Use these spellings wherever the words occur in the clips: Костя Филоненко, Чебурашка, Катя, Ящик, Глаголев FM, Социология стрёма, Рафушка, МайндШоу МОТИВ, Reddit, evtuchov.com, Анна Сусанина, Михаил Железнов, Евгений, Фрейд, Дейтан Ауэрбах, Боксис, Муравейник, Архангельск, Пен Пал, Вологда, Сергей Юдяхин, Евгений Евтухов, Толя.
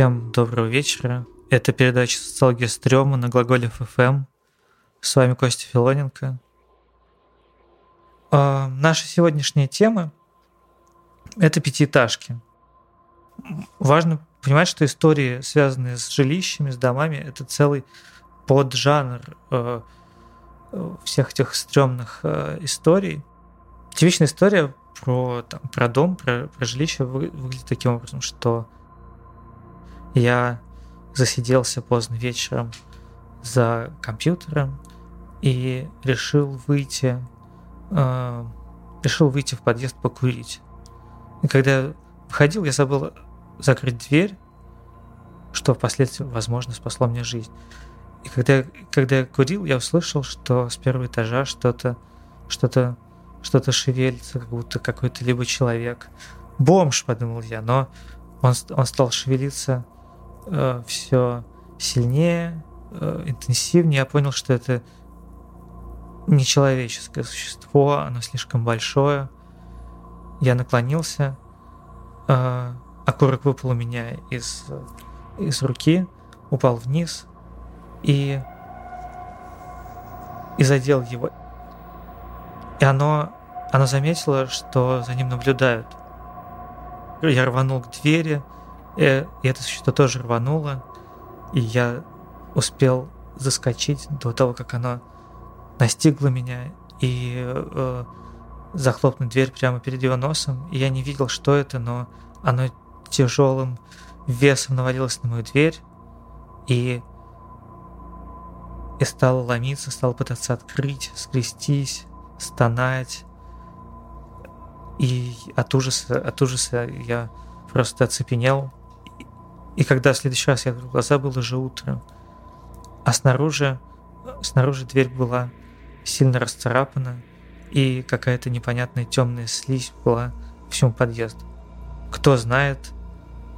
Всем доброго вечера. Это передача «Социология стрёма» на Глаголев FM. С вами Костя Филоненко. Наша сегодняшняя тема – это пятиэтажки. Важно понимать, что истории, связанные с жилищами, с домами, это целый поджанр всех этих стрёмных историй. Типичная история про дом, про жилище выглядит таким образом, что я засиделся поздно вечером за компьютером и решил выйти в подъезд покурить. И когда я выходил, я забыл закрыть дверь, что впоследствии, возможно, спасло мне жизнь. И когда я курил, я услышал, что с первого этажа что-то шевелится, как будто какой-то либо человек. Бомж, подумал я, но он стал шевелиться все сильнее, интенсивнее. Я понял, что это нечеловеческое существо, оно слишком большое. Я наклонился, окурок выпал у меня из руки, упал вниз и задел его. И оно заметило, что за ним наблюдают. Я рванул к двери, и это существо тоже рвануло, и я успел заскочить до того, как оно настигло меня, и захлопнуть дверь прямо перед его носом. И я не видел, что это, но оно тяжелым весом навалилось на мою дверь и стало ломиться, стало пытаться открыть, скрестись, стонать. И от ужаса я просто оцепенел. И когда в следующий раз я открыл глаза, было уже утро. А снаружи дверь была сильно расцарапана, и какая-то непонятная темная слизь была по всему подъезду. Кто знает,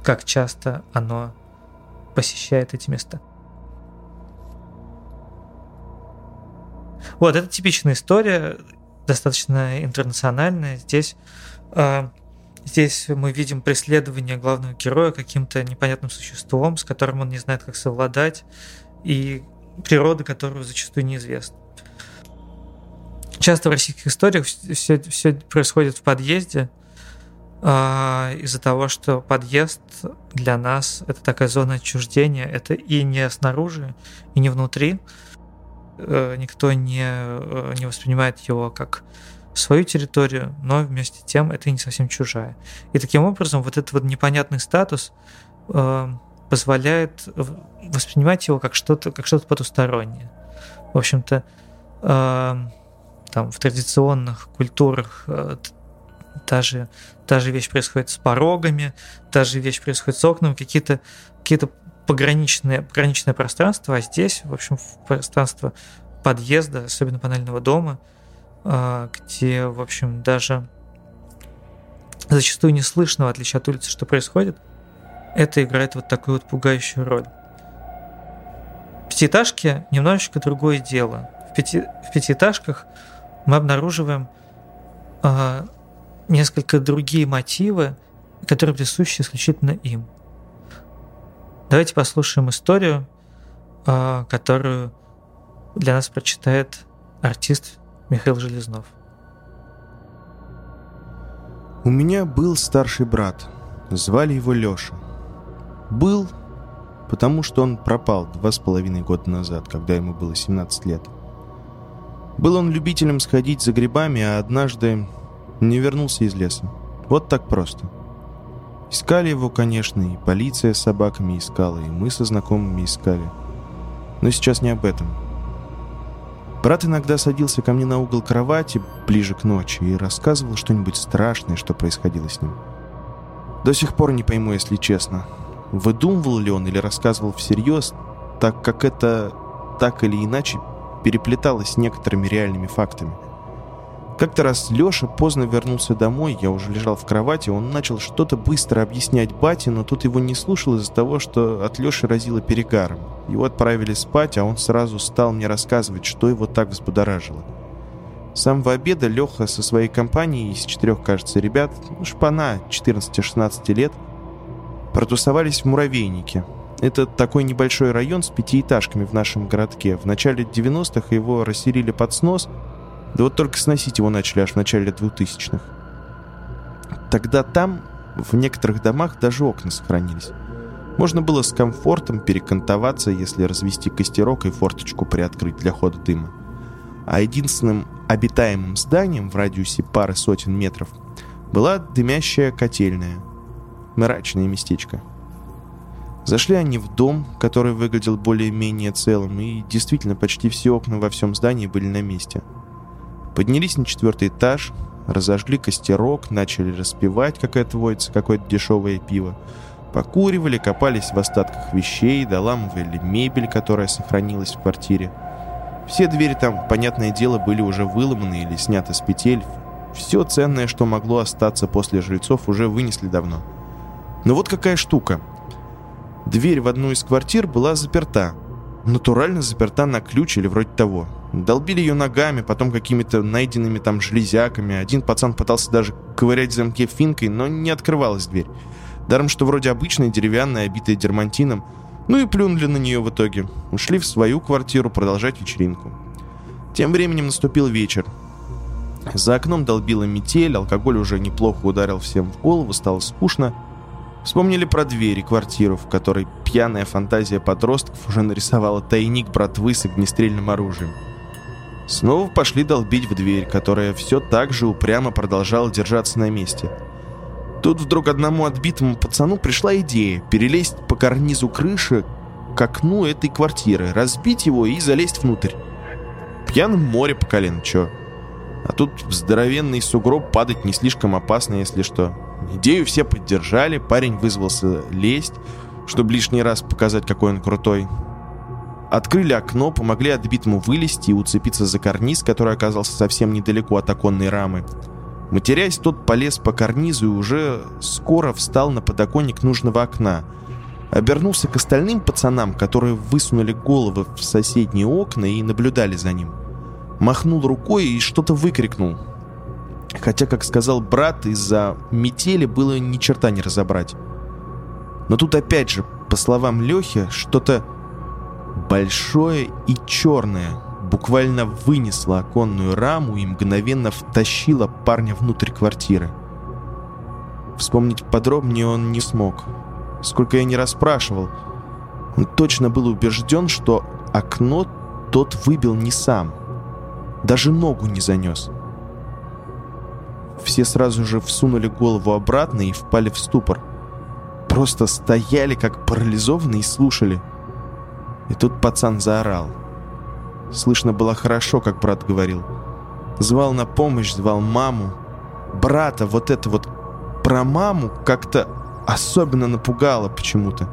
как часто оно посещает эти места. Вот, это типичная история, достаточно интернациональная. Здесь мы видим преследование главного героя каким-то непонятным существом, с которым он не знает, как совладать, и природа которого зачастую неизвестна. Часто в российских историях все происходит в подъезде, из-за того, что подъезд для нас — это такая зона отчуждения, это и не снаружи, и не внутри. Никто не воспринимает его как свою территорию, но вместе с тем это не совсем чужая. И таким образом вот этот вот непонятный статус позволяет воспринимать его как что-то потустороннее. В общем-то, там в традиционных культурах та же вещь происходит с порогами, та же вещь происходит с окнами, какие-то пограничное пространство, а здесь, в общем, пространство подъезда, особенно панельного дома, где, в общем, даже зачастую не слышно, в отличие от улицы, что происходит, это играет вот такую вот пугающую роль. Пятиэтажки — немножечко другое дело. В пятиэтажках мы обнаруживаем несколько другие мотивы, которые присущи исключительно им. Давайте послушаем историю, которую для нас прочитает артист Михаил Железнов. У меня был старший брат. Звали его Лёша. Был, потому что он пропал 2,5 года назад, когда ему было 17 лет. Был он любителем сходить за грибами, а однажды не вернулся из леса. Вот так просто. Искали его, конечно, и полиция с собаками искала, и мы со знакомыми искали. Но сейчас не об этом. Брат иногда садился ко мне на угол кровати ближе к ночи и рассказывал что-нибудь страшное, что происходило с ним. До сих пор не пойму, если честно, выдумывал ли он или рассказывал всерьез, так как это так или иначе переплеталось с некоторыми реальными фактами. Как-то раз Леша поздно вернулся домой, я уже лежал в кровати, он начал что-то быстро объяснять бате, но тут его не слушал из-за того, что от Леши разило перегаром. Его отправили спать, а он сразу стал мне рассказывать, что его так взбудоражило. С самого обеда Леха со своей компанией из 4, кажется, ребят, шпана 14-16 лет, протусовались в Муравейнике. Это такой небольшой район с пятиэтажками в нашем городке. В начале 90-х его расселили под снос, да вот только сносить его начали аж в начале 2000-х. Тогда там в некоторых домах даже окна сохранились. Можно было с комфортом перекантоваться, если развести костерок и форточку приоткрыть для хода дыма. А единственным обитаемым зданием в радиусе пары сотен метров была дымящая котельная. Мрачное местечко. Зашли они в дом, который выглядел более-менее целым, и действительно почти все окна во всем здании были на месте. Поднялись на 4-й этаж, разожгли костерок, начали распивать, как это водится, какое-то дешевое пиво. Покуривали, копались в остатках вещей, доламывали мебель, которая сохранилась в квартире. Все двери там, понятное дело, были уже выломаны или сняты с петель. Все ценное, что могло остаться после жильцов, уже вынесли давно. Но вот какая штука. Дверь в одну из квартир была заперта. Натурально заперта на ключ или вроде того. Долбили ее ногами, потом какими-то найденными там железяками. Один пацан пытался даже ковырять в замке финкой, но не открывалась дверь. Даром, что вроде обычная, деревянная, обитая дермантином. Ну и плюнули на нее в итоге. Ушли в свою квартиру продолжать вечеринку. Тем временем наступил вечер. За окном долбила метель, алкоголь уже неплохо ударил всем в голову, стало скучно. Вспомнили про дверь и квартиру, в которой пьяная фантазия подростков уже нарисовала тайник братвы с огнестрельным оружием. Снова пошли долбить в дверь, которая все так же упрямо продолжала держаться на месте. Тут вдруг одному отбитому пацану пришла идея перелезть по карнизу крыши к окну этой квартиры, разбить его и залезть внутрь. Пьяным море по колено, чё? А тут в здоровенный сугроб падать не слишком опасно, если что. Идею все поддержали, парень вызвался лезть, чтобы лишний раз показать, какой он крутой. Открыли окно, помогли отбитому вылезти и уцепиться за карниз, который оказался совсем недалеко от оконной рамы. Матерясь, тот полез по карнизу и уже скоро встал на подоконник нужного окна. Обернулся к остальным пацанам, которые высунули головы в соседние окна и наблюдали за ним. Махнул рукой и что-то выкрикнул. Хотя, как сказал брат, из-за метели было ни черта не разобрать. Но тут опять же, по словам Лехи, что-то большое и черное буквально вынесла оконную раму и мгновенно втащила парня внутрь квартиры. Вспомнить подробнее он не смог. Сколько я не расспрашивал, он точно был убежден, что окно тот выбил не сам. Даже ногу не занес. Все сразу же всунули голову обратно и впали в ступор. Просто стояли, как парализованные, и слушали. И тут пацан заорал. Слышно было хорошо, как брат говорил. Звал на помощь, звал маму. Брата вот это вот про маму как-то особенно напугало почему-то.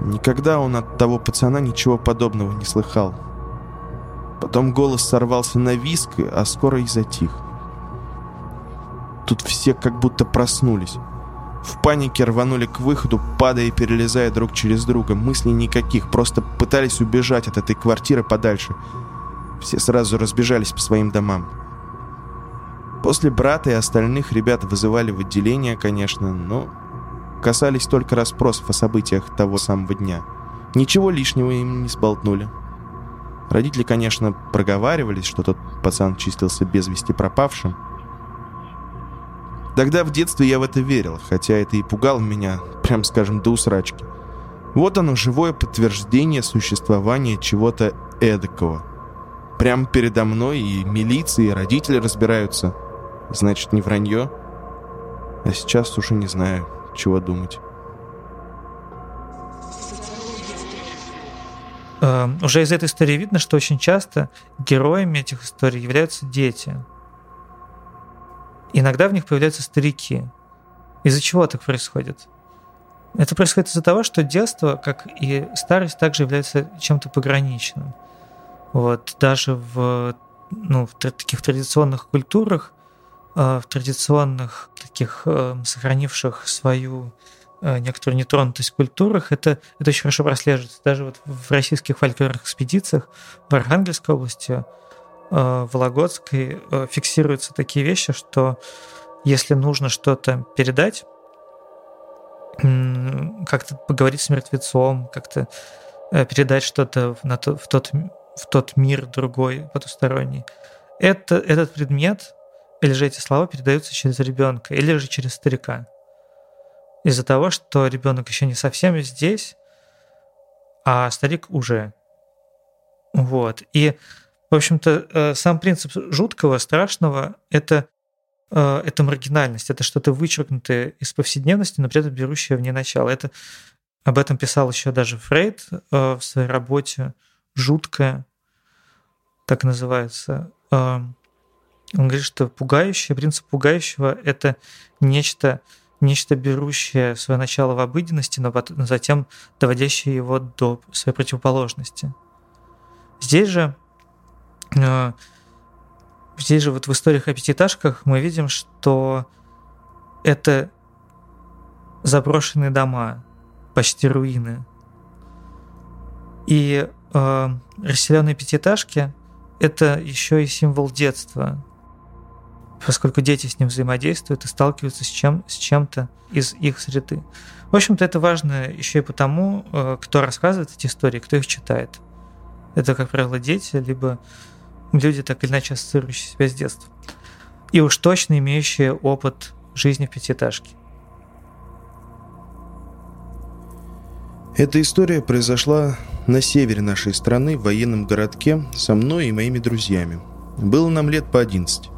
Никогда он от того пацана ничего подобного не слыхал. Потом голос сорвался на визг, а скоро и затих. Тут все как будто проснулись. В панике рванули к выходу, падая и перелезая друг через друга. Мыслей никаких, просто пытались убежать от этой квартиры подальше. Все сразу разбежались по своим домам. После брата и остальных ребят вызывали в отделение, конечно, но касались только расспросов о событиях того самого дня. Ничего лишнего им не сболтнули. Родители, конечно, проговаривались, что тот пацан числился без вести пропавшим. Тогда в детстве я в это верил, хотя это и пугало меня, прям скажем, до усрачки. Вот оно, живое подтверждение существования чего-то эдакого. Прямо передо мной и милиция, и родители разбираются. Значит, не вранье? А сейчас уже не знаю, чего думать. Уже из этой истории видно, что очень часто героями этих историй являются дети. Иногда в них появляются старики. Из-за чего так происходит? Это происходит из-за того, что детство, как и старость, также является чем-то пограничным. Вот, даже в таких традиционных культурах, в традиционных таких сохранивших свою некоторую нетронутость культурах, это очень хорошо прослеживается. Даже вот в российских фольклорных экспедициях в Архангельской области, в Вологодской фиксируются такие вещи, что если нужно что-то передать, как-то поговорить с мертвецом, как-то передать что-то в тот мир другой, потусторонний. Этот предмет или же эти слова передаются через ребенка, или же через старика. Из-за того, что ребенок еще не совсем здесь, а старик уже. Вот. И, в общем-то, сам принцип жуткого, страшного — это маргинальность, это что-то вычеркнутое из повседневности, но при этом берущее вне начала. Об этом писал еще даже Фрейд в своей работе «Жуткое», так называется. Он говорит, что принцип пугающего — это нечто берущее свое начало в обыденности, но затем доводящее его до своей противоположности. Здесь же вот в историях о пятиэтажках мы видим, что это заброшенные дома, почти руины. И расселенные пятиэтажки — это еще и символ детства, поскольку дети с ним взаимодействуют и сталкиваются с чем-то из их среды. В общем-то, это важно еще и потому, кто рассказывает эти истории, кто их читает. Это, как правило, дети, либо люди, так или иначе ассоциирующие себя с детства. И уж точно имеющие опыт жизни в пятиэтажке. Эта история произошла на севере нашей страны, в военном городке, со мной и моими друзьями. Было нам лет по 11.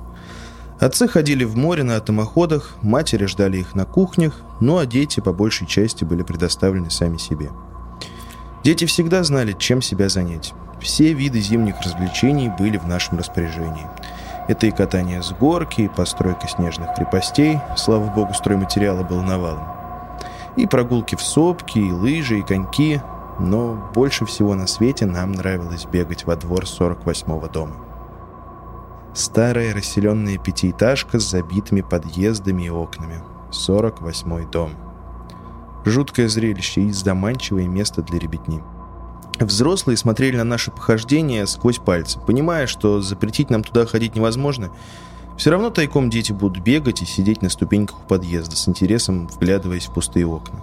Отцы ходили в море на атомоходах, матери ждали их на кухнях, ну а дети по большей части были предоставлены сами себе. Дети всегда знали, чем себя занять. Все виды зимних развлечений были в нашем распоряжении. Это и катание с горки, и постройка снежных крепостей, слава богу, стройматериала был навалом, и прогулки в сопки, и лыжи, и коньки, но больше всего на свете нам нравилось бегать во двор 48-го дома. Старая расселенная пятиэтажка с забитыми подъездами и окнами. 48-й дом. Жуткое зрелище и заманчивое место для ребятни. Взрослые смотрели на наши похождения сквозь пальцы, понимая, что запретить нам туда ходить невозможно. Все равно тайком дети будут бегать и сидеть на ступеньках у подъезда, с интересом вглядываясь в пустые окна.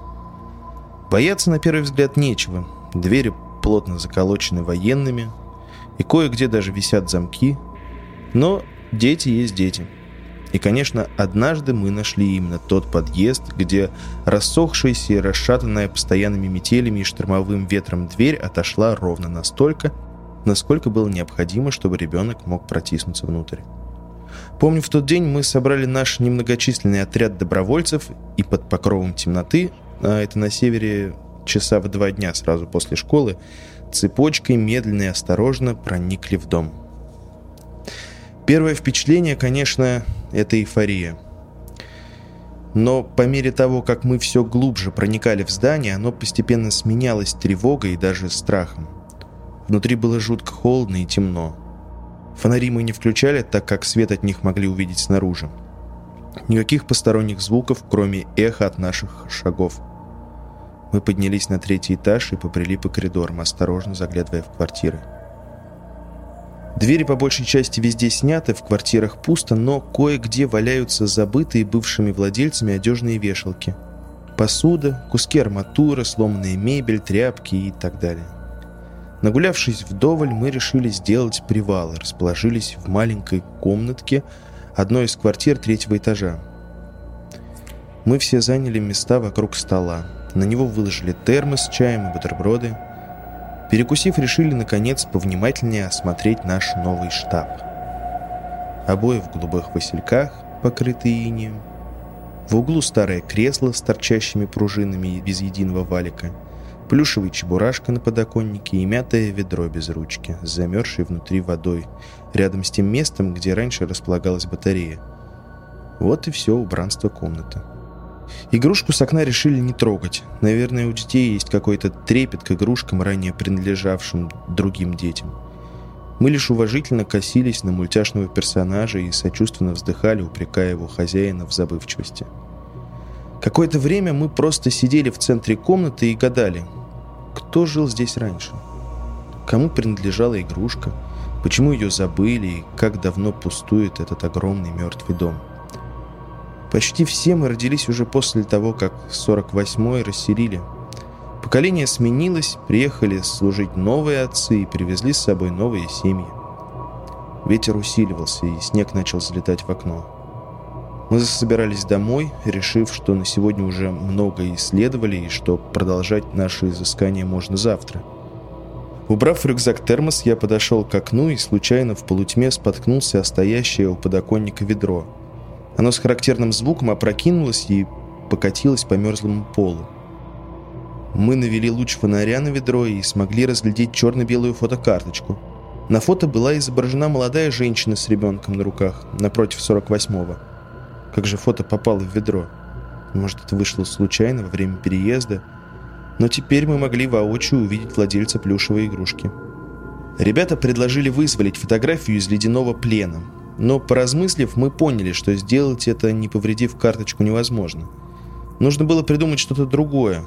Бояться на первый взгляд нечего. Двери плотно заколочены военными, и кое-где даже висят замки. Но дети есть дети. И, конечно, однажды мы нашли именно тот подъезд, где рассохшаяся и расшатанная постоянными метелями и штормовым ветром дверь отошла ровно настолько, насколько было необходимо, чтобы ребенок мог протиснуться внутрь. Помню, в тот день мы собрали наш немногочисленный отряд добровольцев и под покровом темноты, а это на севере часа в 2 дня сразу после школы, цепочкой медленно и осторожно проникли в дом. Первое впечатление, конечно, это эйфория. Но по мере того, как мы все глубже проникали в здание, оно постепенно сменялось тревогой и даже страхом. Внутри было жутко холодно и темно. Фонари мы не включали, так как свет от них могли увидеть снаружи. Никаких посторонних звуков, кроме эха от наших шагов. Мы поднялись на 3-й этаж и побрели по коридорам, осторожно заглядывая в квартиры. Двери по большей части везде сняты, в квартирах пусто, но кое-где валяются забытые бывшими владельцами одежные вешалки. Посуда, куски арматуры, сломанная мебель, тряпки и так далее. Нагулявшись вдоволь, мы решили сделать привал и расположились в маленькой комнатке одной из квартир 3-го этажа. Мы все заняли места вокруг стола. На него выложили термос с чаем и бутерброды. Перекусив, решили, наконец, повнимательнее осмотреть наш новый штаб. Обои в голубых васильках, покрытые инеем. В углу старое кресло с торчащими пружинами без единого валика. Плюшевый чебурашка на подоконнике и мятое ведро без ручки, с замерзшей внутри водой, рядом с тем местом, где раньше располагалась батарея. Вот и все убранство комнаты. Игрушку с окна решили не трогать. Наверное, у детей есть какой-то трепет к игрушкам, ранее принадлежавшим другим детям. Мы лишь уважительно косились на мультяшного персонажа и сочувственно вздыхали, упрекая его хозяина в забывчивости. Какое-то время мы просто сидели в центре комнаты и гадали, кто жил здесь раньше, кому принадлежала игрушка, почему ее забыли и как давно пустует этот огромный мертвый дом. Почти все мы родились уже после того, как 48-й расселили. Поколение сменилось, приехали служить новые отцы и привезли с собой новые семьи. Ветер усиливался, и снег начал залетать в окно. Мы засобирались домой, решив, что на сегодня уже много исследовали и что продолжать наши изыскания можно завтра. Убрав в рюкзак-термос, я подошел к окну и случайно в полутьме споткнулся о стоящее у подоконника ведро. Оно с характерным звуком опрокинулось и покатилось по мерзлому полу. Мы навели луч фонаря на ведро и смогли разглядеть черно-белую фотокарточку. На фото была изображена молодая женщина с ребенком на руках, напротив 48-го. Как же фото попало в ведро? Может, это вышло случайно, во время переезда? Но теперь мы могли воочию увидеть владельца плюшевой игрушки. Ребята предложили вызволить фотографию из ледяного плена, но, поразмыслив, мы поняли, что сделать это, не повредив карточку, невозможно. Нужно было придумать что-то другое.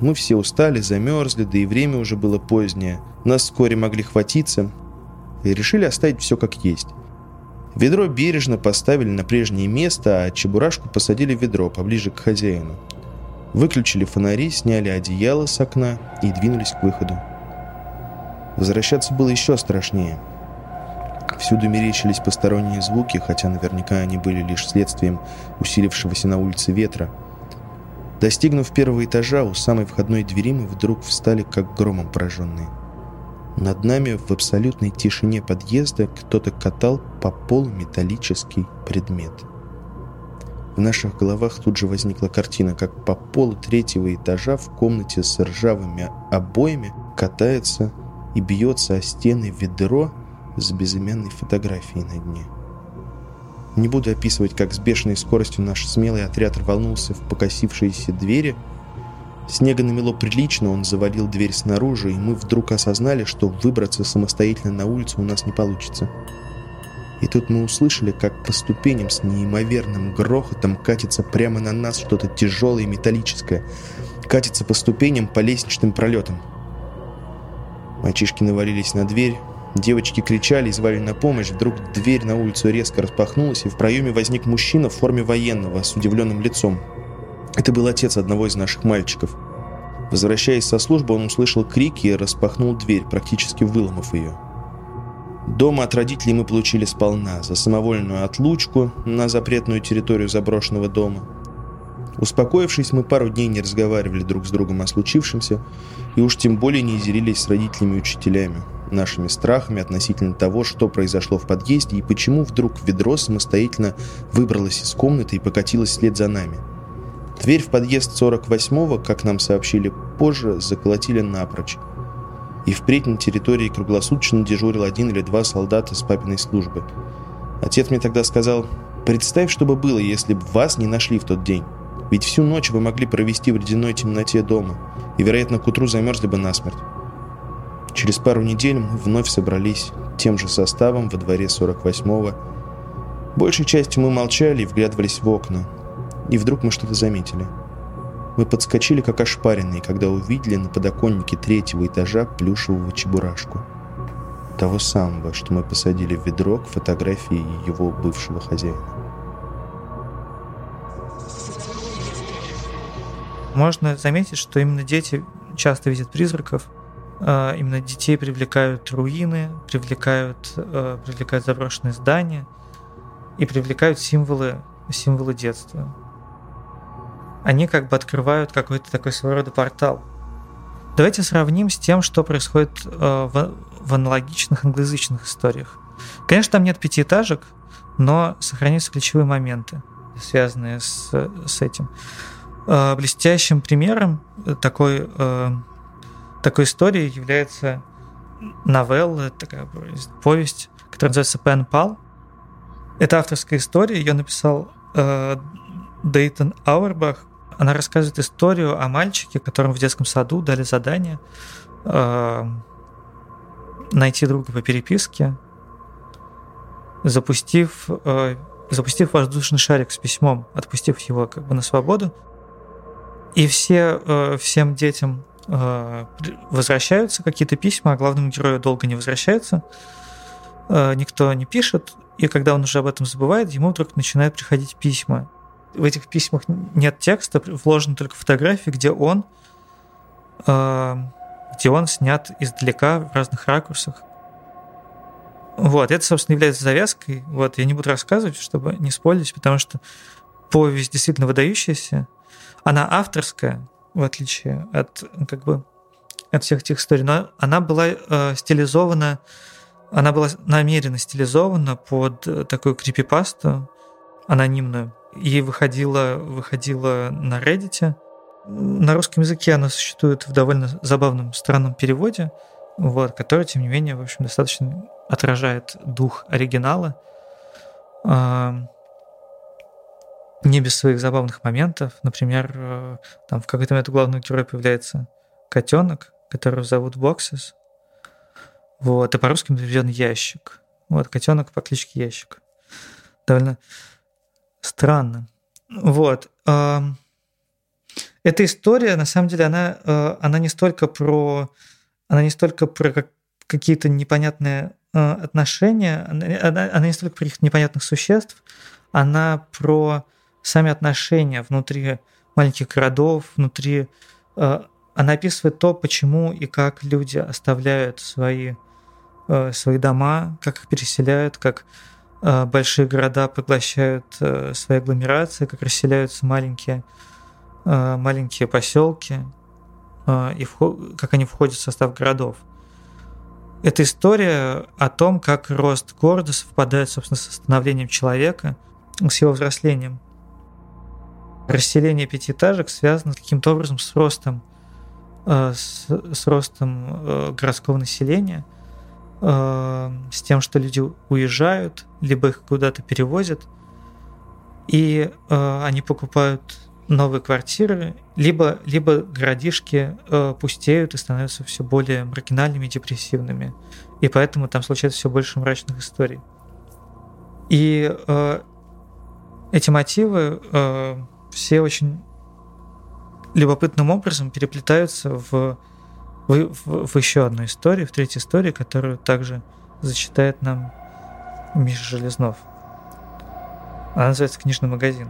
Мы все устали, замерзли, да и время уже было позднее. Нас вскоре могли хватиться и решили оставить все как есть. Ведро бережно поставили на прежнее место, а чебурашку посадили в ведро поближе к хозяину. Выключили фонари, сняли одеяло с окна и двинулись к выходу. Возвращаться было еще страшнее. Всюду мерещились посторонние звуки, хотя наверняка они были лишь следствием усилившегося на улице ветра. Достигнув первого этажа, у самой входной двери мы вдруг встали, как громом пораженные. Над нами в абсолютной тишине подъезда кто-то катал по полу металлический предмет. В наших головах тут же возникла картина, как по полу третьего этажа в комнате с ржавыми обоями катается и бьется о стены ведро с безымянной фотографией на дне. Не буду описывать, как с бешеной скоростью наш смелый отряд рванулся в покосившиеся двери. Снега намело прилично, он завалил дверь снаружи, и мы вдруг осознали, что выбраться самостоятельно на улицу у нас не получится. И тут мы услышали, как по ступеням с неимоверным грохотом катится прямо на нас что-то тяжелое и металлическое. Катится по ступеням, по лестничным пролетам. Мальчишки навалились на дверь. Девочки кричали и звали на помощь. Вдруг дверь на улицу резко распахнулась, и в проеме возник мужчина в форме военного с удивленным лицом. Это был отец одного из наших мальчиков. Возвращаясь со службы, он услышал крики и распахнул дверь, практически выломав ее. Дома от родителей мы получили сполна за самовольную отлучку на запретную территорию заброшенного дома. Успокоившись, мы пару дней не разговаривали друг с другом о случившемся, и уж тем более не делились с родителями и учителями нашими страхами относительно того, что произошло в подъезде и почему вдруг ведро самостоятельно выбралось из комнаты и покатилось вслед за нами. Дверь в подъезд 48-го, как нам сообщили позже, заколотили напрочь. И впредь на территории круглосуточно дежурил один или два солдата с папиной службы. Отец мне тогда сказал: «Представь, что бы было, если бы вас не нашли в тот день. Ведь всю ночь вы могли провести в ледяной темноте дома, и, вероятно, к утру замерзли бы насмерть». Через пару недель мы вновь собрались тем же составом во дворе 48-го. Большей частью мы молчали и вглядывались в окна. И вдруг мы что-то заметили. Мы подскочили, как ошпаренные, когда увидели на подоконнике третьего этажа плюшевого чебурашку. Того самого, что мы посадили в ведро к фотографии его бывшего хозяина. Можно заметить, что именно дети часто видят призраков. Именно детей привлекают руины, привлекают заброшенные здания и привлекают символы детства. Они как бы открывают какой-то такой своего рода портал. Давайте сравним с тем, что происходит в аналогичных англоязычных историях. Конечно, там нет пятиэтажек, но сохраняются ключевые моменты, связанные с этим. Блестящим примером такой истории является новелла, такая повесть, которая называется «Пен Пал». Это авторская история, ее написал Дейтан Ауэрбах. Она рассказывает историю о мальчике, которому в детском саду дали задание найти друга по переписке, запустив воздушный шарик с письмом, отпустив его как бы на свободу. И всем детям возвращаются какие-то письма, а главному герою долго не возвращаются. Никто не пишет, и когда он уже об этом забывает, ему вдруг начинают приходить письма в этих письмах нет текста, вложены только фотографии, где он снят издалека в разных ракурсах. Вот, это, собственно, является завязкой. Вот, я не буду рассказывать, чтобы не спойлерить, потому что повесть действительно выдающаяся. Она авторская, в отличие от всех этих историй, но она была стилизована, она была намеренно стилизована под такую крипипасту анонимную. И выходила на Reddit. На русском языке она существует в довольно забавном, странном переводе, вот, который, тем не менее, в общем, достаточно отражает дух оригинала. Не без своих забавных моментов. Например, там в какой-то момент у главного героя появляется котенок, которого зовут Боксис. Вот, а по-русски переведен Ящик. Вот, котенок по кличке Ящик. Довольно странно. Вот. Эта история, на самом деле, она не столько про какие-то непонятные отношения, она не столько про каких-то непонятных существ, она про сами отношения внутри маленьких городов, внутри... Она описывает то, почему и как люди оставляют свои дома, как их переселяют, как большие города поглощают свои агломерации, как расселяются маленькие поселки, и как они входят в состав городов. Это история о том, как рост города совпадает, собственно, с становлением человека, с его взрослением. Расселение пятиэтажек связано каким-то образом с ростом городского населения, с тем, что люди уезжают, либо их куда-то перевозят, и они покупают новые квартиры, либо городишки пустеют и становятся все более маргинальными и депрессивными, и поэтому там случается все больше мрачных историй. И эти мотивы все очень любопытным образом переплетаются в еще одну историю, в третью историю, которую также зачитает нам Миша Железнов. Она называется «Книжный магазин».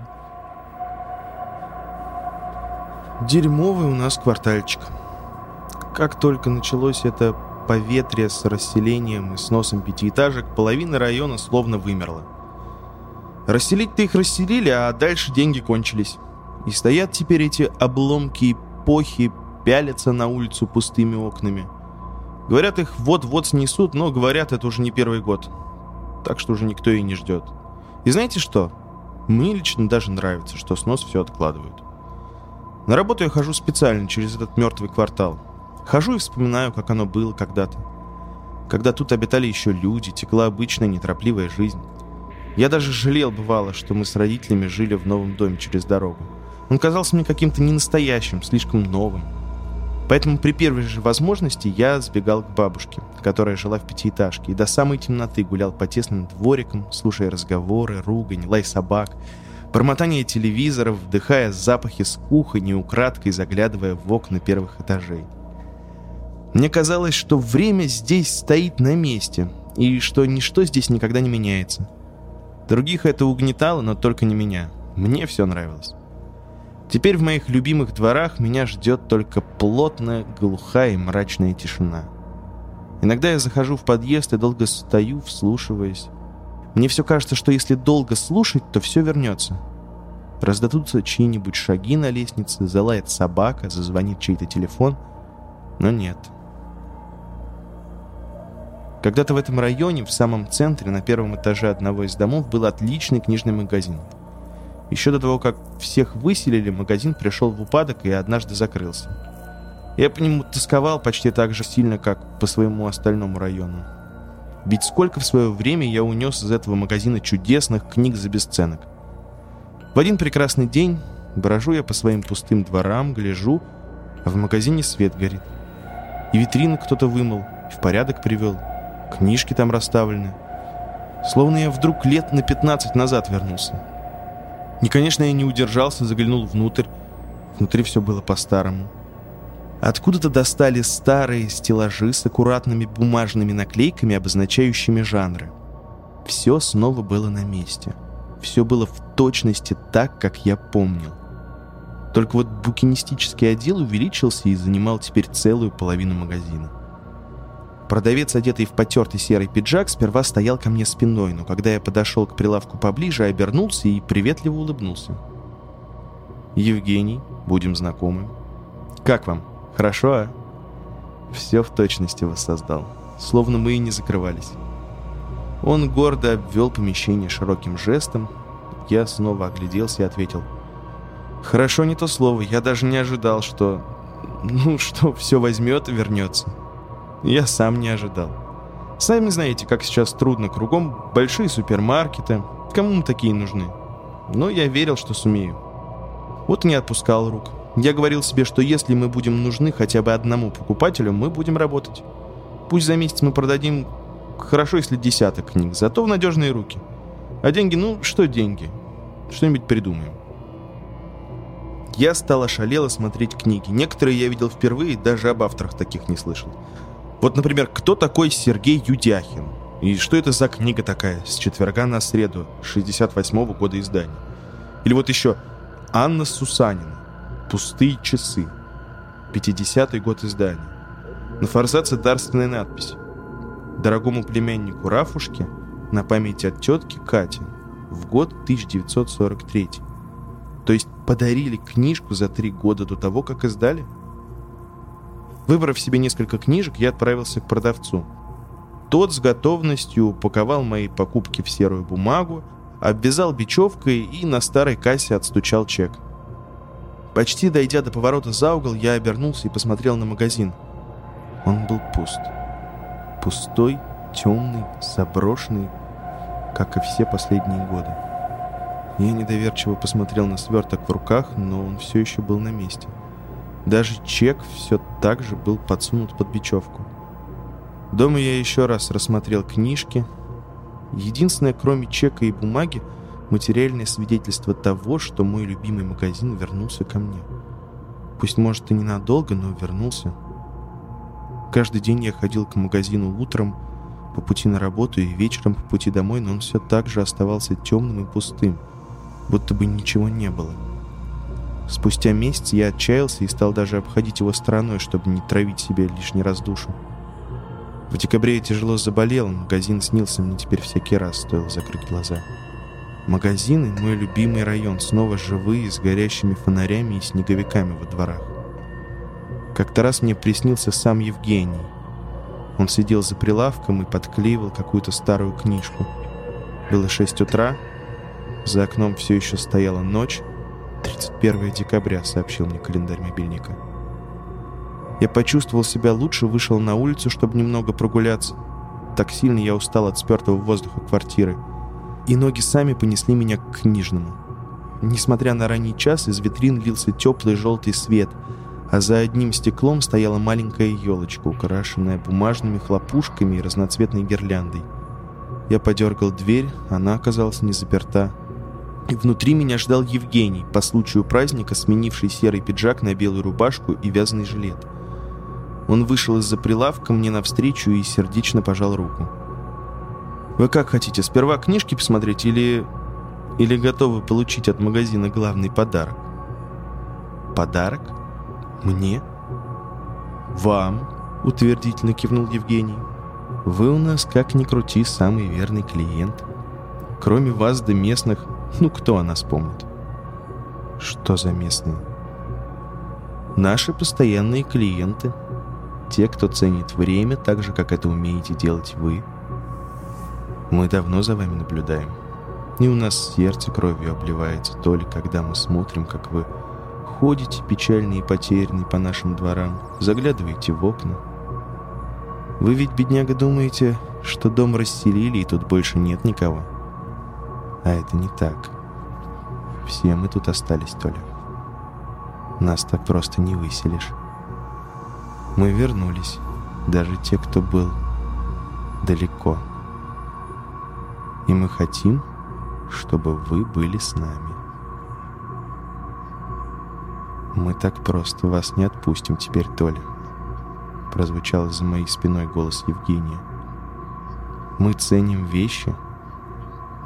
Дерьмовый у нас квартальчик. Как только началось это поветрие с расселением и сносом пятиэтажек, половина района словно вымерла. Расселить-то их расселили, а дальше деньги кончились. И стоят теперь эти обломки эпохи, пялятся на улицу пустыми окнами. Говорят, их вот-вот снесут, но, говорят, это уже не первый год. Так что уже никто и не ждет. И знаете что? Мне лично даже нравится, что снос все откладывают. На работу я хожу специально через этот мертвый квартал. Хожу и вспоминаю, как оно было когда-то. Когда тут обитали еще люди, текла обычная неторопливая жизнь. Я даже жалел, бывало, что мы с родителями жили в новом доме через дорогу. Он казался мне каким-то ненастоящим, слишком новым. Поэтому при первой же возможности я сбегал к бабушке, которая жила в пятиэтажке, и до самой темноты гулял по тесным дворикам, слушая разговоры, ругань, лай собак, бормотание телевизоров, вдыхая запахи с кухни, украдкой заглядывая в окна первых этажей. Мне казалось, что время здесь стоит на месте, и что ничто здесь никогда не меняется. Других это угнетало, но только не меня. Мне все нравилось. Теперь в моих любимых дворах меня ждет только плотная, глухая и мрачная тишина. Иногда я захожу в подъезд и долго стою, вслушиваясь. Мне все кажется, что если долго слушать, то все вернется. Раздадутся чьи-нибудь шаги на лестнице, залает собака, зазвонит чей-то телефон, но нет. Когда-то в этом районе, в самом центре, на первом этаже одного из домов, был отличный книжный магазин. Еще до того, как всех выселили, магазин пришел в упадок и однажды закрылся. Я по нему тосковал почти так же сильно, как по своему остальному району. Ведь сколько в свое время я унес из этого магазина чудесных книг за бесценок. В один прекрасный день брожу я по своим пустым дворам, гляжу, а в магазине свет горит. И витрины кто-то вымыл, и в порядок привел. Книжки там расставлены. Словно я вдруг лет на 15 назад вернулся. И, конечно, я не удержался, заглянул внутрь. Внутри все было по-старому. Откуда-то достали старые стеллажи с аккуратными бумажными наклейками, обозначающими жанры. Все снова было на месте. Все было в точности так, как я помнил. Только вот букинистический отдел увеличился и занимал теперь целую половину магазина. Продавец, одетый в потертый серый пиджак, сперва стоял ко мне спиной, но когда я подошел к прилавку поближе, обернулся и приветливо улыбнулся. «Евгений, будем знакомы. Как вам? Хорошо, а?» Все в точности воссоздал, словно мы и не закрывались. Он гордо обвел помещение широким жестом. Я снова огляделся и ответил: «Хорошо, не то слово. Я даже не ожидал, что... что все возьмет и вернется. Я сам не ожидал. Сами знаете, как сейчас трудно кругом. Большие супермаркеты. Кому такие нужны? Но я верил, что сумею. Вот и не отпускал рук. Я говорил себе, что если мы будем нужны хотя бы одному покупателю, мы будем работать. Пусть за месяц мы продадим... Хорошо, если 10 книг, зато в надежные руки. А деньги, что деньги? Что-нибудь придумаем». Я стал ошалело смотреть книги. Некоторые я видел впервые, даже об авторах таких не слышал. Вот, например, кто такой Сергей Юдяхин? И что это за книга такая «С четверга на среду» 68-го года издания? Или вот еще Анна Сусанина «Пустые часы», 50-й год издания. На форзаце дарственная надпись: дорогому племяннику Рафушке на память от тетки Кати в год 1943. То есть подарили книжку за 3 года до того, как издали? Выбрав себе несколько книжек, я отправился к продавцу. Тот с готовностью упаковал мои покупки в серую бумагу, обвязал бечевкой и на старой кассе отстучал чек. Почти дойдя до поворота за угол, я обернулся и посмотрел на магазин. Он был пуст. Пустой, темный, заброшенный, как и все последние годы. Я недоверчиво посмотрел на сверток в руках, но он все еще был на месте. Даже чек все так же был подсунут под бечевку. Дома я еще раз рассмотрел книжки. Единственное, кроме чека и бумаги, материальное свидетельство того, что мой любимый магазин вернулся ко мне. Пусть, может, и ненадолго, но вернулся. Каждый день я ходил к магазину утром, по пути на работу и вечером по пути домой, но он все так же оставался темным и пустым, будто бы ничего не было. Спустя месяц я отчаялся и стал даже обходить его стороной, чтобы не травить себе лишний раз душу. В декабре я тяжело заболел, магазин снился мне теперь всякий раз, стоило закрыть глаза. Магазины — мой любимый район, снова живые, с горящими фонарями и снеговиками во дворах. Как-то раз мне приснился сам Евгений. Он сидел за прилавком и подклеивал какую-то старую книжку. Было 6 утра, за окном все еще стояла ночь. 31 декабря, сообщил мне календарь мобильника. Я почувствовал себя лучше, вышел на улицу, чтобы немного прогуляться. Так сильно я устал от спертого воздуха квартиры. И ноги сами понесли меня к книжному. Несмотря на ранний час, из витрин лился теплый желтый свет, а за одним стеклом стояла маленькая елочка, украшенная бумажными хлопушками и разноцветной гирляндой. Я подергал дверь, она оказалась не заперта. И внутри меня ждал Евгений, по случаю праздника сменивший серый пиджак на белую рубашку и вязаный жилет. Он вышел из-за прилавка мне навстречу и сердечно пожал руку. «Вы как хотите, сперва книжки посмотреть или готовы получить от магазина главный подарок?» «Подарок? Мне?» «Вам», — утвердительно кивнул Евгений. «Вы у нас, как ни крути, самый верный клиент. Кроме вас да местных, кто о нас помнит?» «Что за местные?» «Наши постоянные клиенты. Те, кто ценит время, так же, как это умеете делать вы. Мы давно за вами наблюдаем. И у нас сердце кровью обливается, то ли когда мы смотрим, как вы ходите печальные и потерянные по нашим дворам, заглядываете в окна. Вы ведь, бедняга, думаете, что дом расселили и тут больше нет никого. А это не так. Все мы тут остались, Толя. Нас так просто не выселишь. Мы вернулись, даже те, кто был далеко. И мы хотим, чтобы вы были с нами. Мы так просто вас не отпустим теперь, Толя», — прозвучал за моей спиной голос Евгения. «Мы ценим вещи,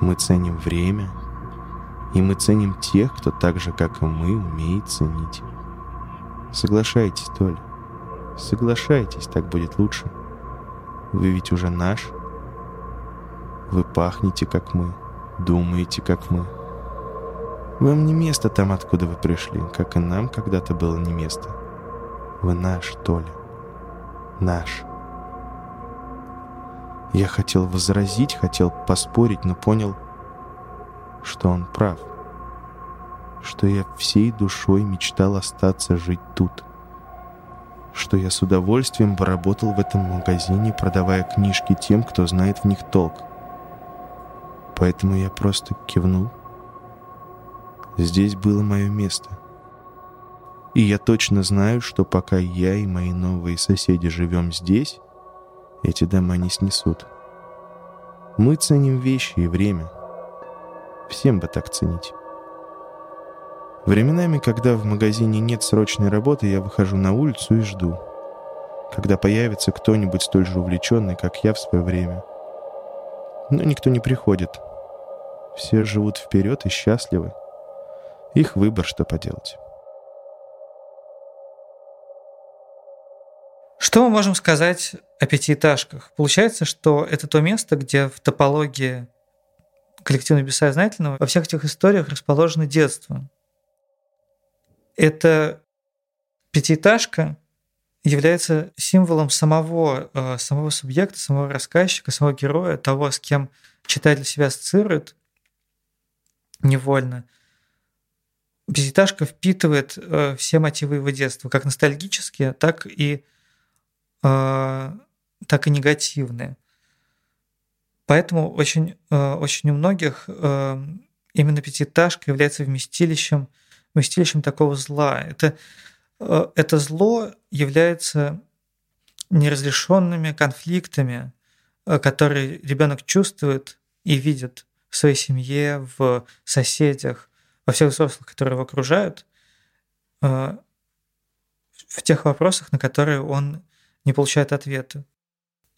мы ценим время, и мы ценим тех, кто так же, как и мы, умеет ценить. Соглашайтесь, Толя, соглашайтесь, так будет лучше. Вы ведь уже наш. Вы пахнете, как мы, думаете, как мы. Вам не место там, откуда вы пришли, как и нам когда-то было не место. Вы наш, Толя, наш. Я хотел возразить, хотел поспорить, но понял, что он прав, что я всей душой мечтал остаться жить тут, что я с удовольствием поработал в этом магазине, продавая книжки тем, кто знает в них толк. Поэтому я просто кивнул. Здесь было мое место. И я точно знаю, что пока я и мои новые соседи живем здесь, эти дома не снесут. Мы ценим вещи и время. Всем бы так ценить. Временами, когда в магазине нет срочной работы, я выхожу на улицу и жду, когда появится кто-нибудь столь же увлеченный, как я в свое время. Но никто не приходит. Все живут вперед и счастливы. Их выбор, что поделать. Что мы можем сказать о пятиэтажках? Получается, что это то место, где в топологии коллективно-бессознательного во всех этих историях расположено детство. Эта пятиэтажка является символом самого субъекта, самого рассказчика, самого героя, того, с кем читатель себя ассоциирует невольно. Пятиэтажка впитывает все мотивы его детства, как ностальгические, так и негативные. Поэтому очень у многих именно пятиэтажка является вместилищем такого зла. Это зло является неразрешенными конфликтами, которые ребенок чувствует и видит в своей семье, в соседях, во всех взрослых, которые его окружают, в тех вопросах, на которые он не получает ответа.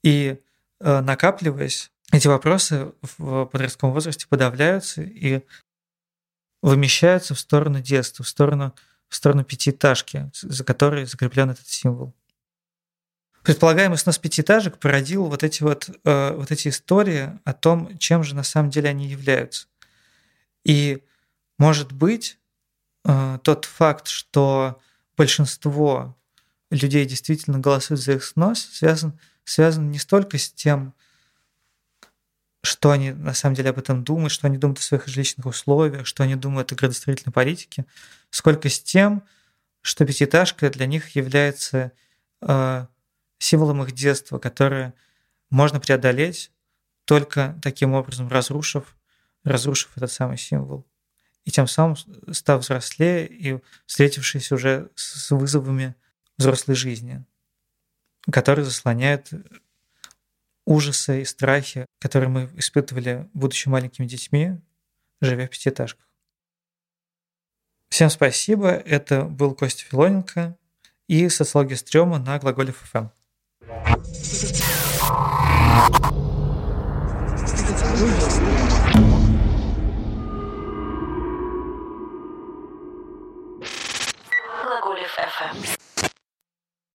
И накапливаясь, эти вопросы в подростковом возрасте подавляются и вымещаются в сторону детства, в сторону пятиэтажки, за которой закреплен этот символ. Предполагаемый снос пятиэтажек породил эти истории о том, чем же на самом деле они являются. И, может быть, тот факт, что большинство людей действительно голосуют за их снос, связан не столько с тем, что они на самом деле об этом думают, что они думают о своих жилищных условиях, что они думают о градостроительной политике, сколько с тем, что пятиэтажка для них является символом их детства, которое можно преодолеть только таким образом, разрушив этот самый символ. И тем самым став взрослее и встретившись уже с вызовами взрослой жизни, которые заслоняют ужасы и страхи, которые мы испытывали, будучи маленькими детьми, живя в пятиэтажках. Всем спасибо. Это был Костя Филоненко и «Социология стрёма» на Глаголев FM.